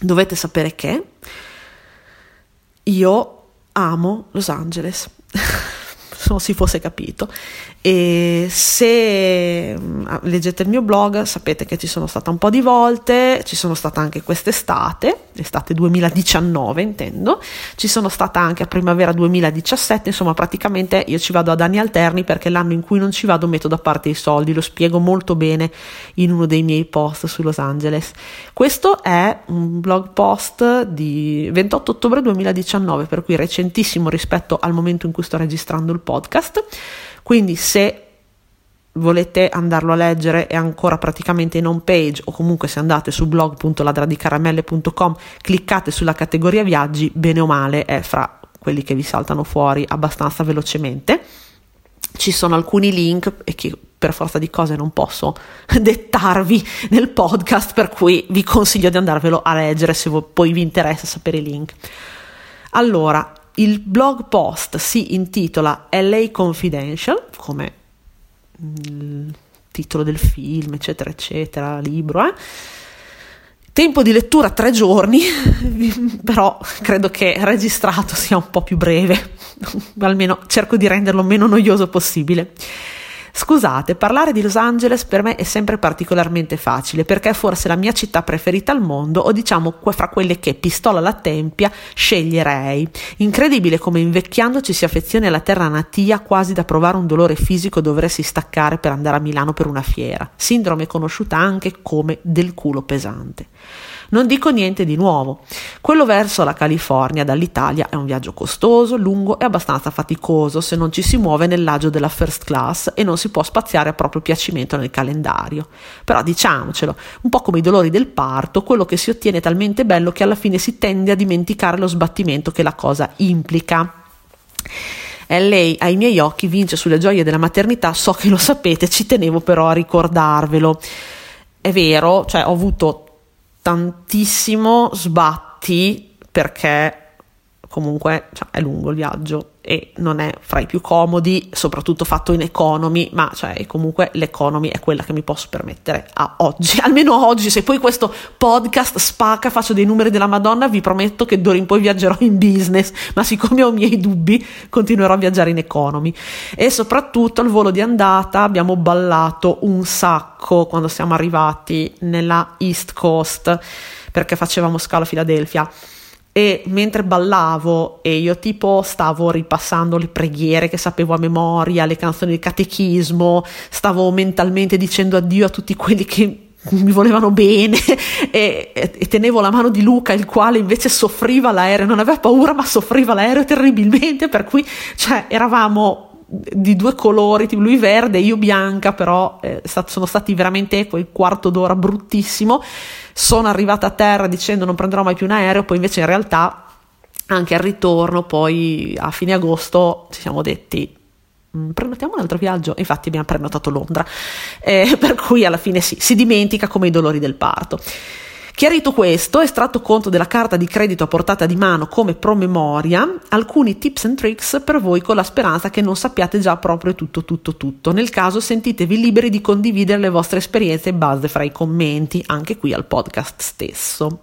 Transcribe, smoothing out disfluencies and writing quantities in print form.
Dovete sapere che io amo Los Angeles, se non si fosse capito, e se leggete il mio blog sapete che ci sono stata un po' di volte, ci sono stata anche quest'estate, l'estate 2019 intendo, ci sono stata anche a primavera 2017, insomma praticamente io ci vado ad anni alterni perché l'anno in cui non ci vado metto da parte i soldi, lo spiego molto bene in uno dei miei post su Los Angeles. Questo è un blog post di 28 ottobre 2019, per cui recentissimo rispetto al momento in cui sto registrando il podcast, quindi se volete andarlo a leggere è ancora praticamente in home page, o comunque se andate su blog.ladradicaramelle.com cliccate sulla categoria viaggi, bene o male è fra quelli che vi saltano fuori abbastanza velocemente. Ci sono alcuni link che per forza di cose non posso dettarvi nel podcast, per cui vi consiglio di andarvelo a leggere se poi vi interessa sapere i link. Allora, il blog post si intitola LA Confidential, come il titolo del film, eccetera, eccetera, libro. Tempo di lettura 3 giorni, però credo che registrato sia un po' più breve, almeno cerco di renderlo meno noioso possibile. Scusate, parlare di Los Angeles per me è sempre particolarmente facile perché è forse la mia città preferita al mondo, o diciamo fra quelle che, pistola alla tempia, sceglierei. Incredibile come invecchiando ci si affezioni alla terra natia, quasi da provare un dolore fisico doversi staccare per andare a Milano per una fiera, sindrome conosciuta anche come del culo pesante. Non dico niente di nuovo. Quello verso la California dall'Italia è un viaggio costoso, lungo e abbastanza faticoso se non ci si muove nell'agio della first class e non si può spaziare a proprio piacimento nel calendario. Però diciamocelo, un po' come i dolori del parto, quello che si ottiene è talmente bello che alla fine si tende a dimenticare lo sbattimento che la cosa implica. Lei ai miei occhi vince sulle gioie della maternità, so che lo sapete, ci tenevo però a ricordarvelo. È vero, cioè ho avuto tantissimo sbatti perché comunque è lungo il viaggio e non è fra i più comodi, soprattutto fatto in economy, ma comunque l'economy è quella che mi posso permettere a oggi, almeno oggi. Se poi questo podcast spacca, faccio dei numeri della Madonna, vi prometto che d'ora in poi viaggerò in business, ma siccome ho i miei dubbi continuerò a viaggiare in economy. E soprattutto al volo di andata abbiamo ballato un sacco quando siamo arrivati nella East Coast perché facevamo scalo a Filadelfia. E mentre ballavo e io tipo stavo ripassando le preghiere che sapevo a memoria, le canzoni del catechismo, stavo mentalmente dicendo addio a tutti quelli che mi volevano bene e tenevo la mano di Luca, il quale invece soffriva l'aereo, non aveva paura ma soffriva l'aereo terribilmente, per cui eravamo di 2 colori, tipo lui verde, io bianca, però sono stati veramente quel quarto d'ora bruttissimo. Sono arrivata a terra dicendo non prenderò mai più un aereo, poi invece in realtà anche al ritorno, poi a fine agosto ci siamo detti prenotiamo un altro viaggio, infatti abbiamo prenotato Londra, per cui alla fine si dimentica come i dolori del parto. Chiarito questo, estratto conto della carta di credito a portata di mano come promemoria, alcuni tips and tricks per voi, con la speranza che non sappiate già proprio tutto. Nel caso sentitevi liberi di condividere le vostre esperienze e base fra i commenti, anche qui al podcast stesso.